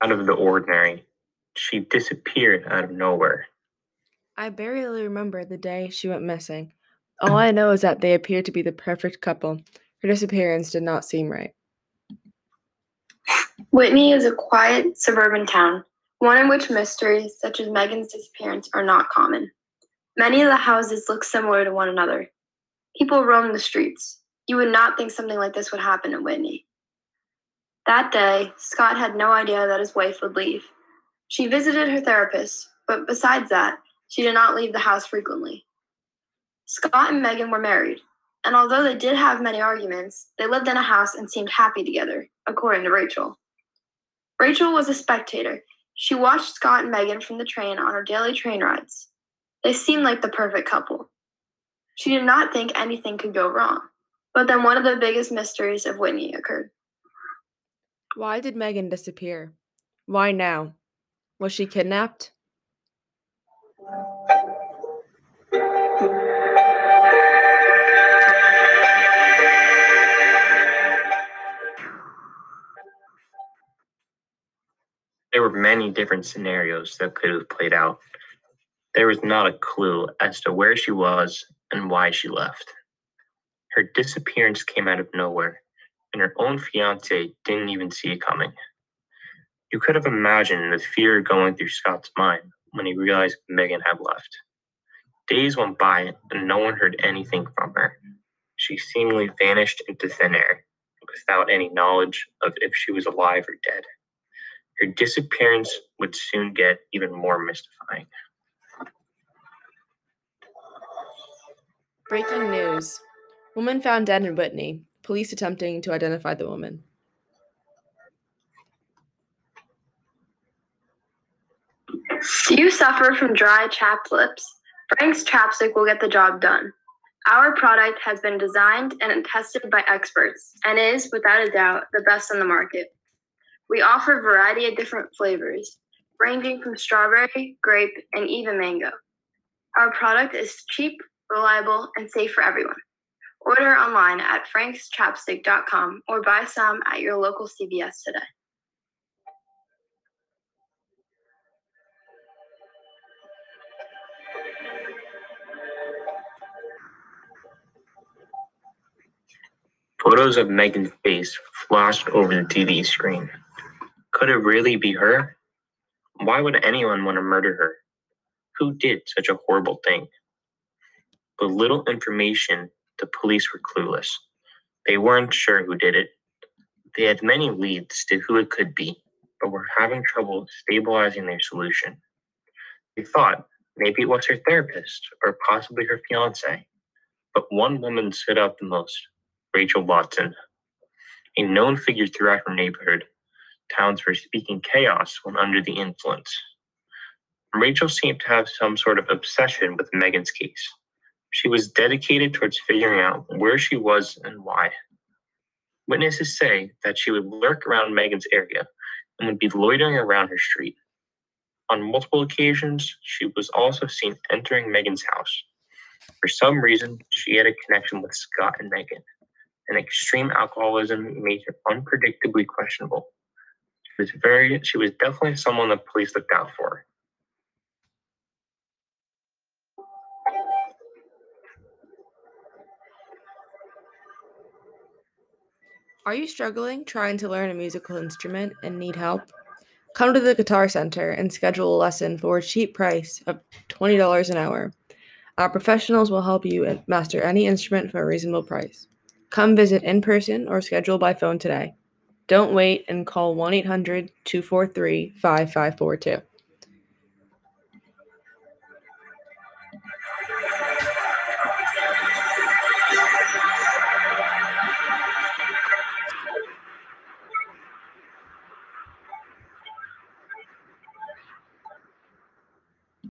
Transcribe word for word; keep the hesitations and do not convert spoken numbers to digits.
Out of the ordinary. She disappeared out of nowhere. I barely remember the day she went missing. All I know is that they appeared to be the perfect couple. Her disappearance did not seem right. Whitney is a quiet suburban town, one in which mysteries such as Megan's disappearance are not common. Many of the houses look similar to one another. People roam the streets. You would not think something like this would happen in Whitney. That day, Scott had no idea that his wife would leave. She visited her therapist, but besides that, she did not leave the house frequently. Scott and Megan were married, and although they did have many arguments, they lived in a house and seemed happy together, according to Rachel. Rachel was a spectator. She watched Scott and Megan from the train on her daily train rides. They seemed like the perfect couple. She did not think anything could go wrong, but then one of the biggest mysteries of Whitney occurred. Why did Megan disappear? Why now? Was she kidnapped? There were many different scenarios that could have played out. There was not a clue as to where she was and why she left. Her disappearance came out of nowhere, and her own fiancé didn't even see it coming. You could have imagined the fear going through Scott's mind when he realized Megan had left. Days went by and no one heard anything from her. She seemingly vanished into thin air without any knowledge of if she was alive or dead. Her disappearance would soon get even more mystifying. Breaking news. Woman found dead in Whitney. Police attempting to identify the woman. Do you suffer from dry, chapped lips? Frank's Chapstick will get the job done. Our product has been designed and tested by experts and is, without a doubt, the best on the market. We offer a variety of different flavors, ranging from strawberry, grape, and even mango. Our product is cheap, reliable, and safe for everyone. Order online at franks chapstick dot com or buy some at your local C V S today. Photos of Megan's face flashed over the T V screen. Could it really be her? Why would anyone want to murder her? Who did such a horrible thing? With little information, the police were clueless. They weren't sure who did it. They had many leads to who it could be, but were having trouble stabilizing their solution. They thought maybe it was her therapist or possibly her fiancé, but one woman stood out the most, Rachel Watson. A known figure throughout her neighborhood, towns were speaking chaos when under the influence. Rachel seemed to have some sort of obsession with Megan's case. She was dedicated towards figuring out where she was and why. Witnesses say that she would lurk around Megan's area and would be loitering around her street. On multiple occasions, she was also seen entering Megan's house. For some reason, she had a connection with Scott and Megan, and extreme alcoholism made her unpredictably questionable. She was very, she was definitely someone the police looked out for. Are you struggling trying to learn a musical instrument and need help? Come to the Guitar Center and schedule a lesson for a cheap price of twenty dollars an hour. Our professionals will help you master any instrument for a reasonable price. Come visit in person or schedule by phone today. Don't wait and call one eight hundred two four three five five four two.